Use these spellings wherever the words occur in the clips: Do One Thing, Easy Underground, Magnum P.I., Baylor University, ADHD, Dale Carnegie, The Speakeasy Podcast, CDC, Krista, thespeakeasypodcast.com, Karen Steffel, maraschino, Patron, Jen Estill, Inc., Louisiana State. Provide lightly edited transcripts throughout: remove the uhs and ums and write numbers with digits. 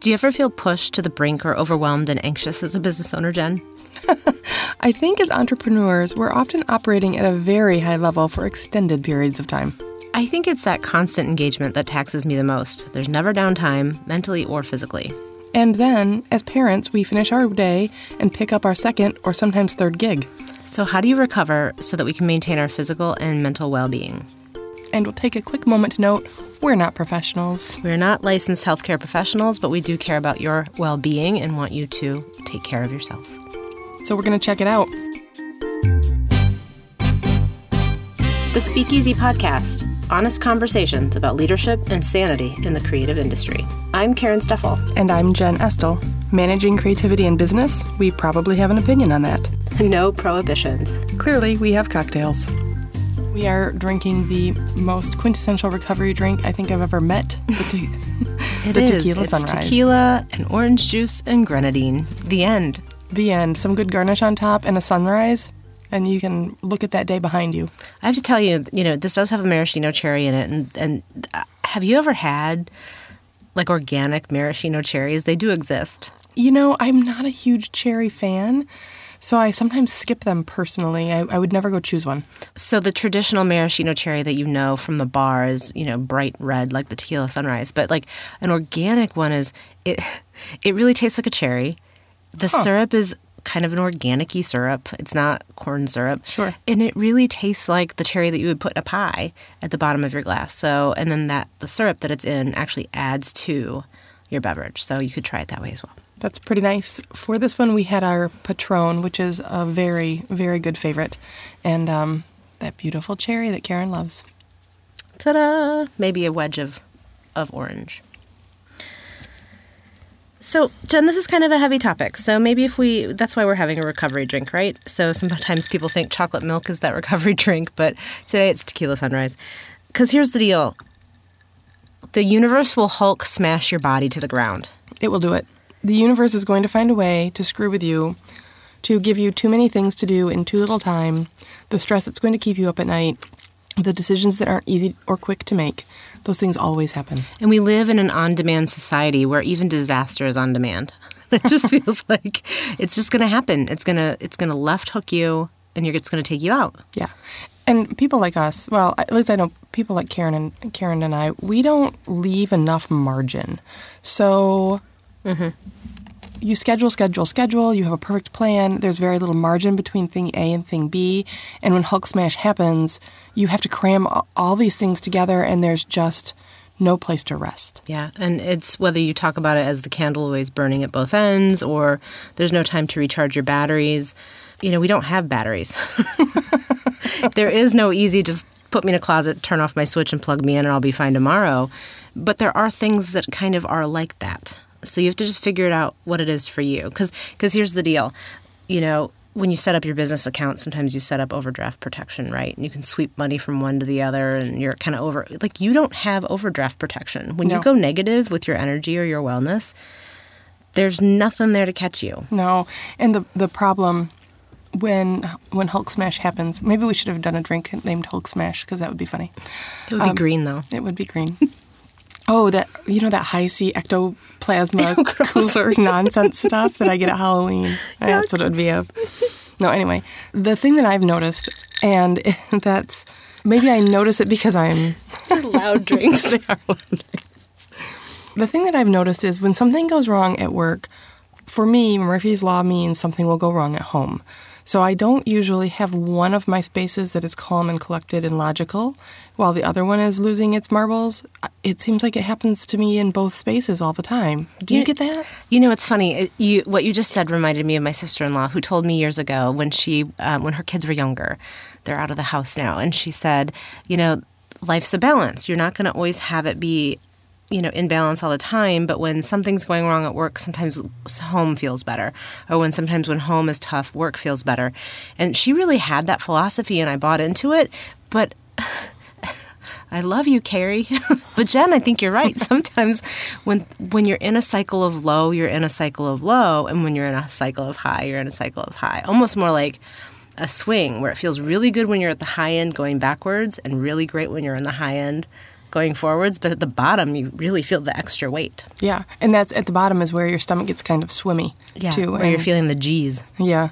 Do you ever feel pushed to the brink or overwhelmed and anxious as a business owner, Jen? I think as entrepreneurs, we're often operating at a very high level for extended periods of time. I think it's that constant engagement that taxes me the most. There's never downtime, mentally or physically. And then, as parents, we finish our day and pick up our second or sometimes third gig. So how do you recover so that we can maintain our physical and mental well-being? And we'll take a quick moment to note, we're not professionals. We're not licensed healthcare professionals, but we do care about your well-being and want you to take care of yourself. So we're going to check it out. The Speakeasy Podcast, honest conversations about leadership and sanity in the creative industry. I'm Karen Steffel. And I'm Jen Estill. Managing creativity in business, we probably have an opinion on that. No prohibitions. Clearly, we have cocktails. We are drinking the most quintessential recovery drink I think I've ever met. Tequila Sunrise. It's tequila and orange juice and grenadine. The end. The end. Some good garnish on top and a sunrise, and you can look at that day behind you. I have to tell you, this does have a maraschino cherry in it, and have you ever had, organic maraschino cherries? They do exist. I'm not a huge cherry fan. So I sometimes skip them personally. I would never go choose one. So the traditional maraschino cherry that you know from the bar is, bright red like the tequila sunrise. But an organic one is, it really tastes like a cherry. The syrup is kind of an organic-y syrup. It's not corn syrup. Sure. And it really tastes like the cherry that you would put in a pie at the bottom of your glass. So, and then the syrup that it's in actually adds to your beverage. So you could try it that way as well. That's pretty nice. For this one, we had our Patron, which is a very, very good favorite. And that beautiful cherry that Karen loves. Ta-da! Maybe a wedge of orange. So, Jen, this is kind of a heavy topic. So maybe that's why we're having a recovery drink, right? So sometimes people think chocolate milk is that recovery drink, but today it's tequila sunrise. Because here's the deal. The universe will Hulk smash your body to the ground. It will do it. The universe is going to find a way to screw with you, to give you too many things to do in too little time, the stress that's going to keep you up at night, the decisions that aren't easy or quick to make. Those things always happen. And we live in an on-demand society where even disaster is on demand. It just feels like it's just going to happen. It's going to left hook you, and it's going to take you out. Yeah. And people like us, well, at least I know people like Karen and I, we don't leave enough margin. So... Mm-hmm. You schedule, you have a perfect plan, there's very little margin between thing A and thing B, and when Hulk smash happens, you have to cram all these things together, and there's just no place to rest. Yeah, and it's whether you talk about it as the candle always burning at both ends, or there's no time to recharge your batteries. We don't have batteries. There is no easy just put me in a closet, turn off my switch, and plug me in, and I'll be fine tomorrow. But there are things that kind of are like that. So you have to just figure it out what it is for you. Because here's the deal. When you set up your business account, sometimes you set up overdraft protection, right? And you can sweep money from one to the other, and you're kind of over... you don't have overdraft protection. When you go negative with your energy or your wellness, there's nothing there to catch you. No. And the problem... When Hulk Smash happens, maybe we should have done a drink named Hulk Smash, because that would be funny. It would be green, though. It would be green. Oh, that that high C ectoplasma cooler nonsense stuff that I get at Halloween. That's what it would be of. No, anyway, the thing that I've noticed, and that's maybe I notice it because I'm... These are loud drinks. They are loud drinks. The thing that I've noticed is when something goes wrong at work, for me, Murphy's Law means something will go wrong at home. So I don't usually have one of my spaces that is calm and collected and logical, while the other one is losing its marbles. It seems like it happens to me in both spaces all the time. Do you get that? It's funny. What you just said reminded me of my sister-in-law, who told me years ago when she, when her kids were younger, they're out of the house now, and she said, life's a balance. You're not going to always have it be... in balance all the time, but when something's going wrong at work, sometimes home feels better. Or when home is tough, work feels better. And she really had that philosophy, and I bought into it. But I love you, Carrie. But Jen, I think you're right. Sometimes when you're in a cycle of low, you're in a cycle of low. And when you're in a cycle of high, you're in a cycle of high. Almost more like a swing, where it feels really good when you're at the high end going backwards and really great when you're in the high end going forwards, but at the bottom, you really feel the extra weight. Yeah, and that's at the bottom is where your stomach gets kind of swimmy, too. Where you're feeling the G's. Yeah.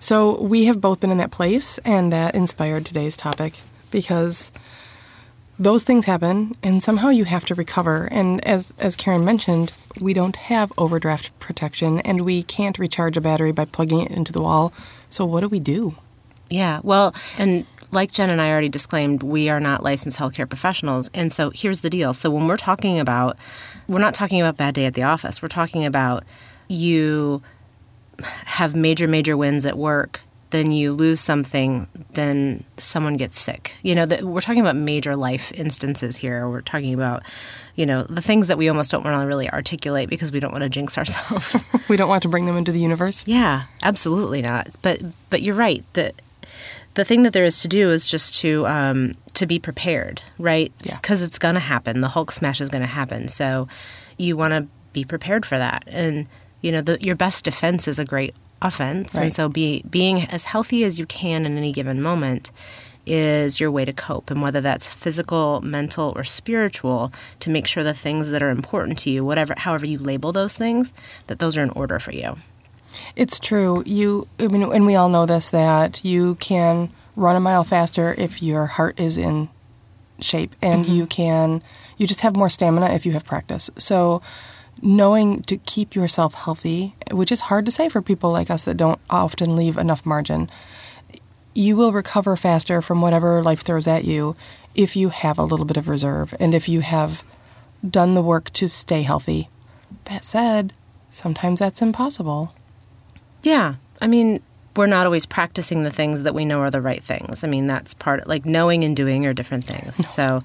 So we have both been in that place, and that inspired today's topic because those things happen, and somehow you have to recover. And as Karen mentioned, we don't have overdraft protection, and we can't recharge a battery by plugging it into the wall. So what do we do? Yeah, well, and like Jen and I already disclaimed, we are not licensed healthcare professionals. And so here's the deal. So when we're not talking about bad day at the office. We're talking about you have major, major wins at work, then you lose something, then someone gets sick. You know, we're talking about major life instances here. We're talking about, you know, the things that we almost don't want to really articulate because we don't want to jinx ourselves. We don't want to bring them into the universe. Yeah, absolutely not. But you're right. The thing that there is to do is just to be prepared, right? Because it's going to happen. The Hulk smash is going to happen. So you want to be prepared for that. And, you know, your best defense is a great offense. Right. And so being as healthy as you can in any given moment is your way to cope. And whether that's physical, mental, or spiritual, to make sure the things that are important to you, however you label those things, that those are in order for you. It's true. And we all know this, that you can run a mile faster if your heart is in shape, and mm-hmm. You just have more stamina if you have practice. So knowing to keep yourself healthy, which is hard to say for people like us that don't often leave enough margin, you will recover faster from whatever life throws at you if you have a little bit of reserve and if you have done the work to stay healthy. That said, sometimes that's impossible. Yeah. I mean, we're not always practicing the things that we know are the right things. I mean, that's part of, like, knowing and doing are different things. No. So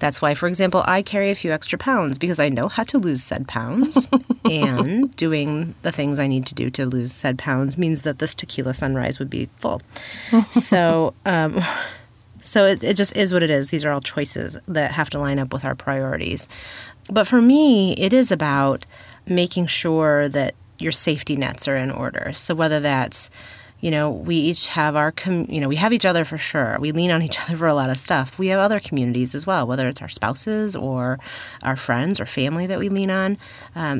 that's why, for example, I carry a few extra pounds because I know how to lose said pounds. And doing the things I need to do to lose said pounds means that this tequila sunrise would be full. So it just is what it is. These are all choices that have to line up with our priorities. But for me, it is about making sure that your safety nets are in order. So whether that's, you know, we each have our, we have each other for sure. We lean on each other for a lot of stuff. We have other communities as well, whether it's our spouses or our friends or family that we lean on.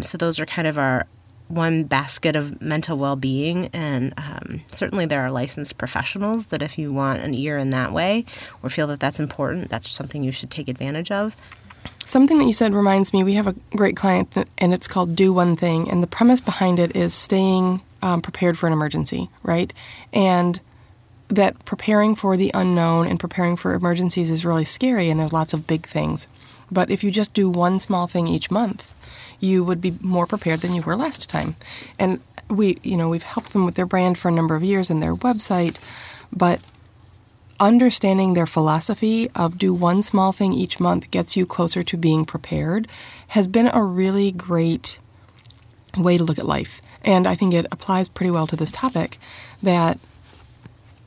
So those are kind of our one basket of mental well-being. And certainly there are licensed professionals that if you want an ear in that way or feel that that's important, that's something you should take advantage of. Something that you said reminds me, we have a great client, and it's called Do One Thing, and the premise behind it is staying prepared for an emergency, right? And that preparing for the unknown and preparing for emergencies is really scary, and there's lots of big things. But if you just do one small thing each month, you would be more prepared than you were last time. And we've helped them with their brand for a number of years and their website, but understanding their philosophy of do one small thing each month gets you closer to being prepared has been a really great way to look at life. And I think it applies pretty well to this topic, that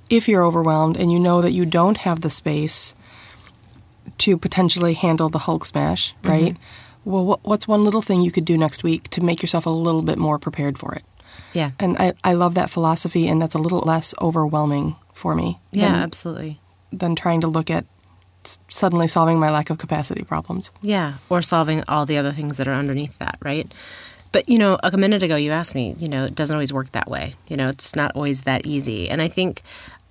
if you're overwhelmed and you know that you don't have the space to potentially handle the Hulk smash, right? Mm-hmm. Well, what's one little thing you could do next week to make yourself a little bit more prepared for it? Yeah. And I love that philosophy, and that's a little less overwhelming for me. Yeah, absolutely. Than trying to look at suddenly solving my lack of capacity problems. Yeah, or solving all the other things that are underneath that, right? But, you know, a minute ago you asked me, you know, it doesn't always work that way. You know, it's not always that easy. And I think,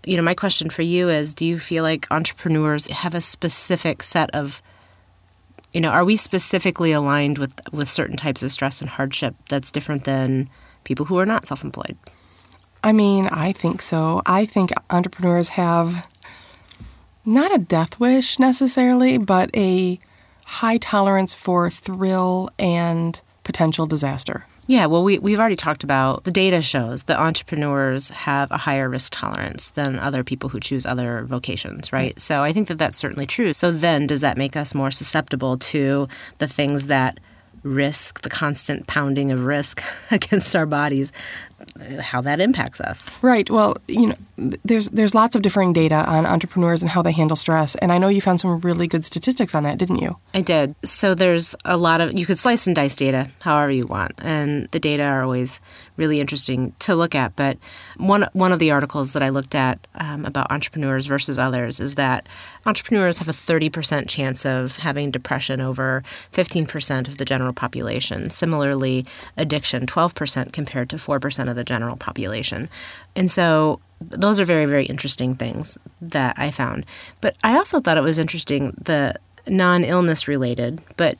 you know, my question for you is, do you feel like entrepreneurs have a specific set of, you know, are we specifically aligned with certain types of stress and hardship that's different than people who are not self-employed? I mean, I think so. I think entrepreneurs have not a death wish necessarily, but a high tolerance for thrill and potential disaster. Yeah, well, we've already talked about the data shows that entrepreneurs have a higher risk tolerance than other people who choose other vocations, right? So I think that that's certainly true. So then does that make us more susceptible to the things that risk, the constant pounding of risk against our bodies how that impacts us. Right. Well, you know, there's lots of differing data on entrepreneurs and how they handle stress. And I know you found some really good statistics on that, didn't you? I did. So there's a lot of, you could slice and dice data however you want. And the data are always really interesting to look at. But one of the articles that I looked at about entrepreneurs versus others is that entrepreneurs have a 30% chance of having depression over 15% of the general population. Similarly, addiction, 12% compared to 4% of the general population. And so those are very, very interesting things that I found. But I also thought it was interesting, the non-illness related, but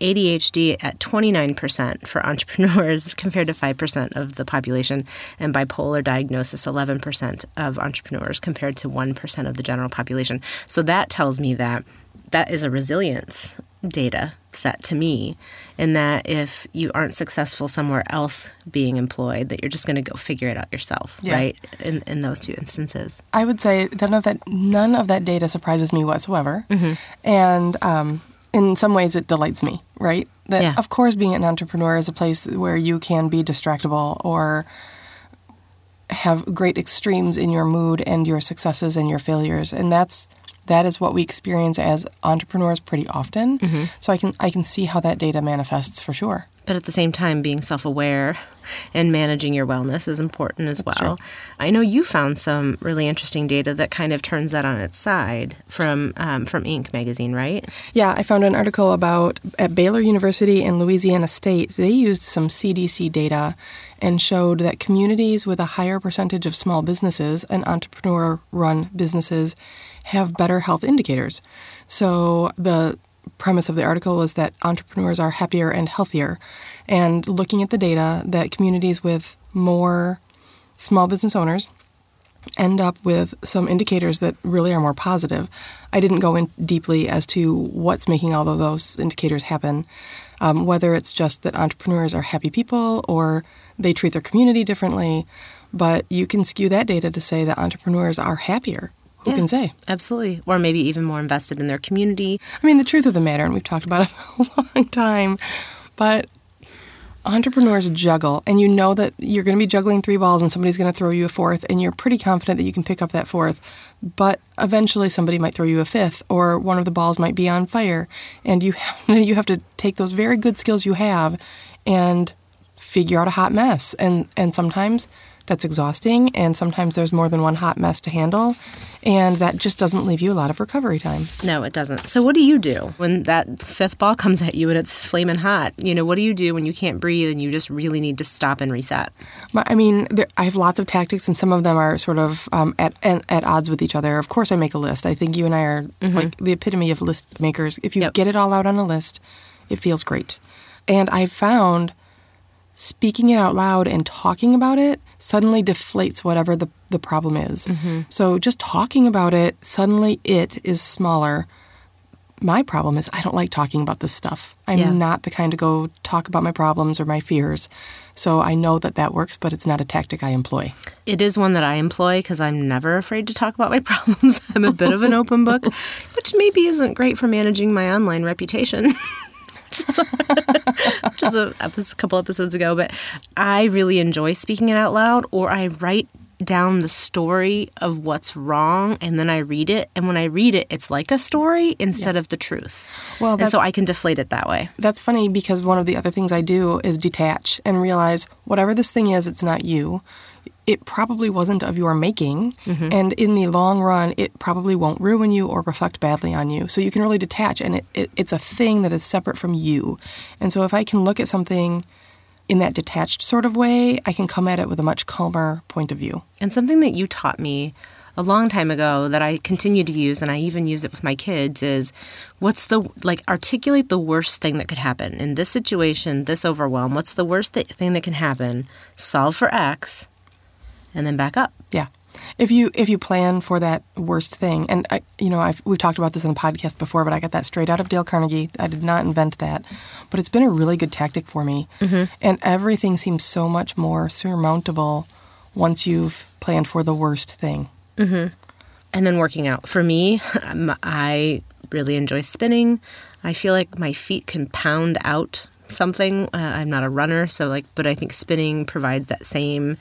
ADHD at 29% for entrepreneurs compared to 5% of the population, and bipolar diagnosis 11% of entrepreneurs compared to 1% of the general population. So that tells me that that is a resilience data set to me, in that if you aren't successful somewhere else being employed, that you're just going to go figure it out yourself, right? In those two instances. I would say none of that data surprises me whatsoever. Mm-hmm. And in some ways it delights me, right? That of course being an entrepreneur is a place where you can be distractible or have great extremes in your mood and your successes and your failures. And that is what we experience as entrepreneurs pretty often. Mm-hmm. So I can see how that data manifests for sure. But at the same time, being self-aware and managing your wellness is important as well. True. I know you found some really interesting data that kind of turns that on its side from Inc. magazine, right? Yeah, I found an article about at Baylor University and Louisiana State, they used some CDC data and showed that communities with a higher percentage of small businesses and entrepreneur-run businesses have better health indicators. So the premise of the article is that entrepreneurs are happier and healthier. And looking at the data, that communities with more small business owners end up with some indicators that really are more positive. I didn't go in deeply as to what's making all of those indicators happen, whether it's just that entrepreneurs are happy people or they treat their community differently. But you can skew that data to say that entrepreneurs are happier. Who can say? Absolutely. Or maybe even more invested in their community. I mean, the truth of the matter, and we've talked about it a long time, but entrepreneurs juggle, and you know that you're going to be juggling three balls and somebody's going to throw you a fourth, and you're pretty confident that you can pick up that fourth, but eventually somebody might throw you a fifth, or one of the balls might be on fire, and you have to take those very good skills you have and figure out a hot mess, and sometimes that's exhausting, and sometimes there's more than one hot mess to handle, and that just doesn't leave you a lot of recovery time. No, it doesn't. So what do you do when that fifth ball comes at you and it's flaming hot? You know, what do you do when you can't breathe and you just really need to stop and reset? I mean, I have lots of tactics, and some of them are sort of at odds with each other. Of course, I make a list. I think you and I are like the epitome of list makers. If you get it all out on a list, it feels great. And I found speaking it out loud and talking about it suddenly deflates whatever the problem is. Mm-hmm. So just talking about it, suddenly it is smaller. My problem is I don't like talking about this stuff. I'm not the kind to go talk about my problems or my fears. So I know that works, but it's not a tactic I employ. It is one that I employ because I'm never afraid to talk about my problems. I'm a bit of an open book, which maybe isn't great for managing my online reputation. Just a couple episodes ago, but I really enjoy speaking it out loud, or I write down the story of what's wrong and then I read it. And when I read it, it's like a story instead of the truth. Well, and so I can deflate it that way. That's funny because one of the other things I do is detach and realize whatever this thing is, it's not you. It probably wasn't of your making, and in the long run, it probably won't ruin you or reflect badly on you. So you can really detach, and it's a thing that is separate from you. And so if I can look at something in that detached sort of way, I can come at it with a much calmer point of view. And something that you taught me a long time ago that I continue to use, and I even use it with my kids, is articulate the worst thing that could happen. In this situation, this overwhelm, what's the worst thing that can happen? Solve for X. And then back up. Yeah. If you plan for that worst thing, and we've talked about this on the podcast before, but I got that straight out of Dale Carnegie. I did not invent that. But it's been a really good tactic for me. Mm-hmm. And everything seems so much more surmountable once you've planned for the worst thing. Mm-hmm. And then working out. For me, I really enjoy spinning. I feel like my feet can pound out something. I'm not a runner, so like, but I think spinning provides that same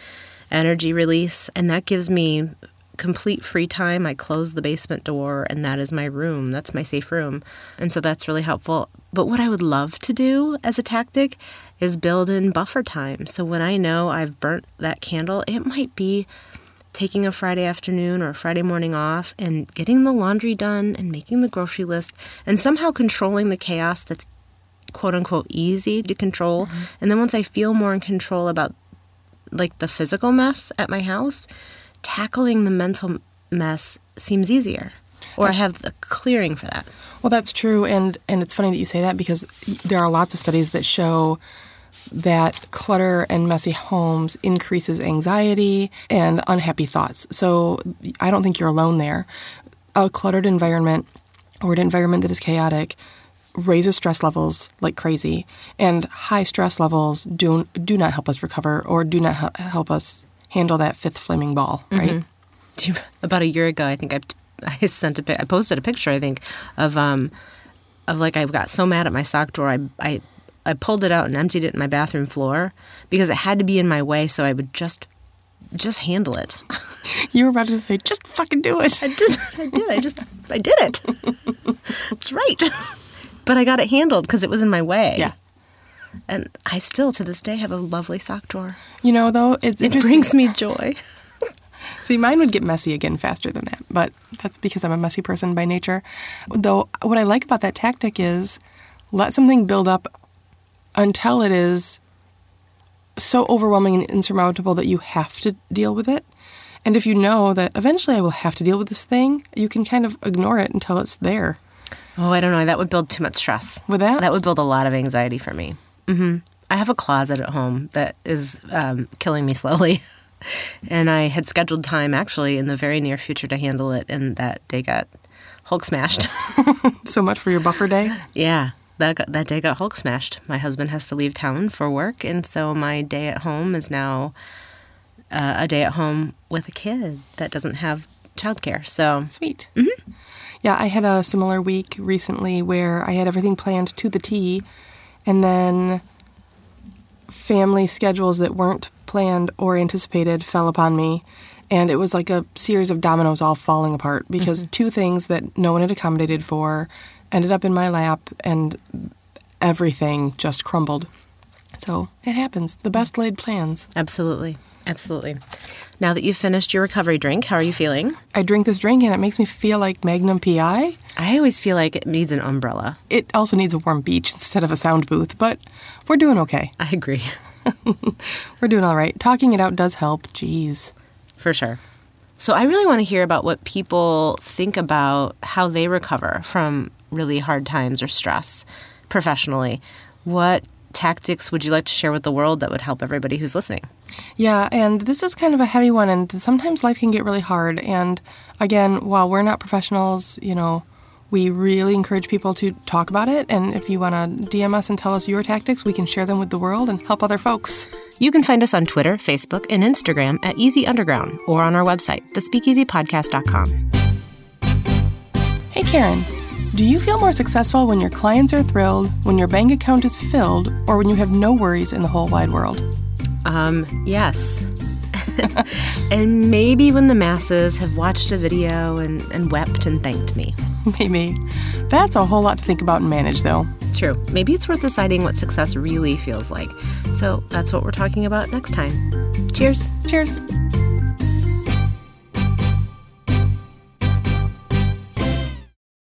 energy release, and that gives me complete free time. I close the basement door, and that is my room. That's my safe room. And so that's really helpful. But what I would love to do as a tactic is build in buffer time. So when I know I've burnt that candle, it might be taking a Friday afternoon or a Friday morning off and getting the laundry done and making the grocery list and somehow controlling the chaos that's quote unquote easy to control. Mm-hmm. And then once I feel more in control about like the physical mess at my house, tackling the mental mess seems easier, or I have the clearing for that. Well, that's true, and it's funny that you say that, because there are lots of studies that show that clutter and messy homes increases anxiety and unhappy thoughts. So I don't think you're alone there. A cluttered environment or an environment that is chaotic raises stress levels like crazy, and high stress levels do not help us recover or do not help us handle that fifth flaming ball, right? Mm-hmm. About a year ago, I think I posted a picture, I think, of like I got so mad at my sock drawer, I pulled it out and emptied it in my bathroom floor because it had to be in my way, so I would just handle it. You were about to say, just fucking do it. I did it. That's right. But I got it handled because it was in my way. Yeah. And I still, to this day, have a lovely sock drawer. You know, though, it brings me joy. See, mine would get messy again faster than that, but that's because I'm a messy person by nature. Though, what I like about that tactic is let something build up until it is so overwhelming and insurmountable that you have to deal with it. And if you know that eventually I will have to deal with this thing, you can kind of ignore it until it's there. Oh, I don't know. That would build too much stress. Would that? That would build a lot of anxiety for me. Mm-hmm. I have a closet at home that is killing me slowly. And I had scheduled time, actually, in the very near future to handle it, and that day got Hulk smashed. So much for your buffer day? Yeah. That day got Hulk smashed. My husband has to leave town for work, and so my day at home is now a day at home with a kid that doesn't have childcare. So sweet. Mm-hmm. Yeah, I had a similar week recently where I had everything planned to the T, and then family schedules that weren't planned or anticipated fell upon me. And it was like a series of dominoes all falling apart because mm-hmm. two things that no one had accommodated for ended up in my lap, and everything just crumbled. So it happens. The best laid plans. Absolutely. Absolutely. Now that you've finished your recovery drink, how are you feeling? I drink this drink and it makes me feel like Magnum P.I. I always feel like it needs an umbrella. It also needs a warm beach instead of a sound booth, but we're doing okay. I agree. We're doing all right. Talking it out does help. Jeez. For sure. So I really want to hear about what people think about how they recover from really hard times or stress professionally. What tactics would you like to share with the world that would help everybody who's listening? Yeah, and this is kind of a heavy one, and sometimes life can get really hard. And again, while we're not professionals, you know, we really encourage people to talk about it. And if you want to DM us and tell us your tactics, we can share them with the world and help other folks. You can find us on Twitter, Facebook, and Instagram at Easy Underground, or on our website, thespeakeasypodcast.com. Hey, Karen. Do you feel more successful when your clients are thrilled, when your bank account is filled, or when you have no worries in the whole wide world? Yes. And maybe when the masses have watched a video and wept and thanked me. Maybe. That's a whole lot to think about and manage, though. True. Maybe it's worth deciding what success really feels like. So that's what we're talking about next time. Cheers. Cheers.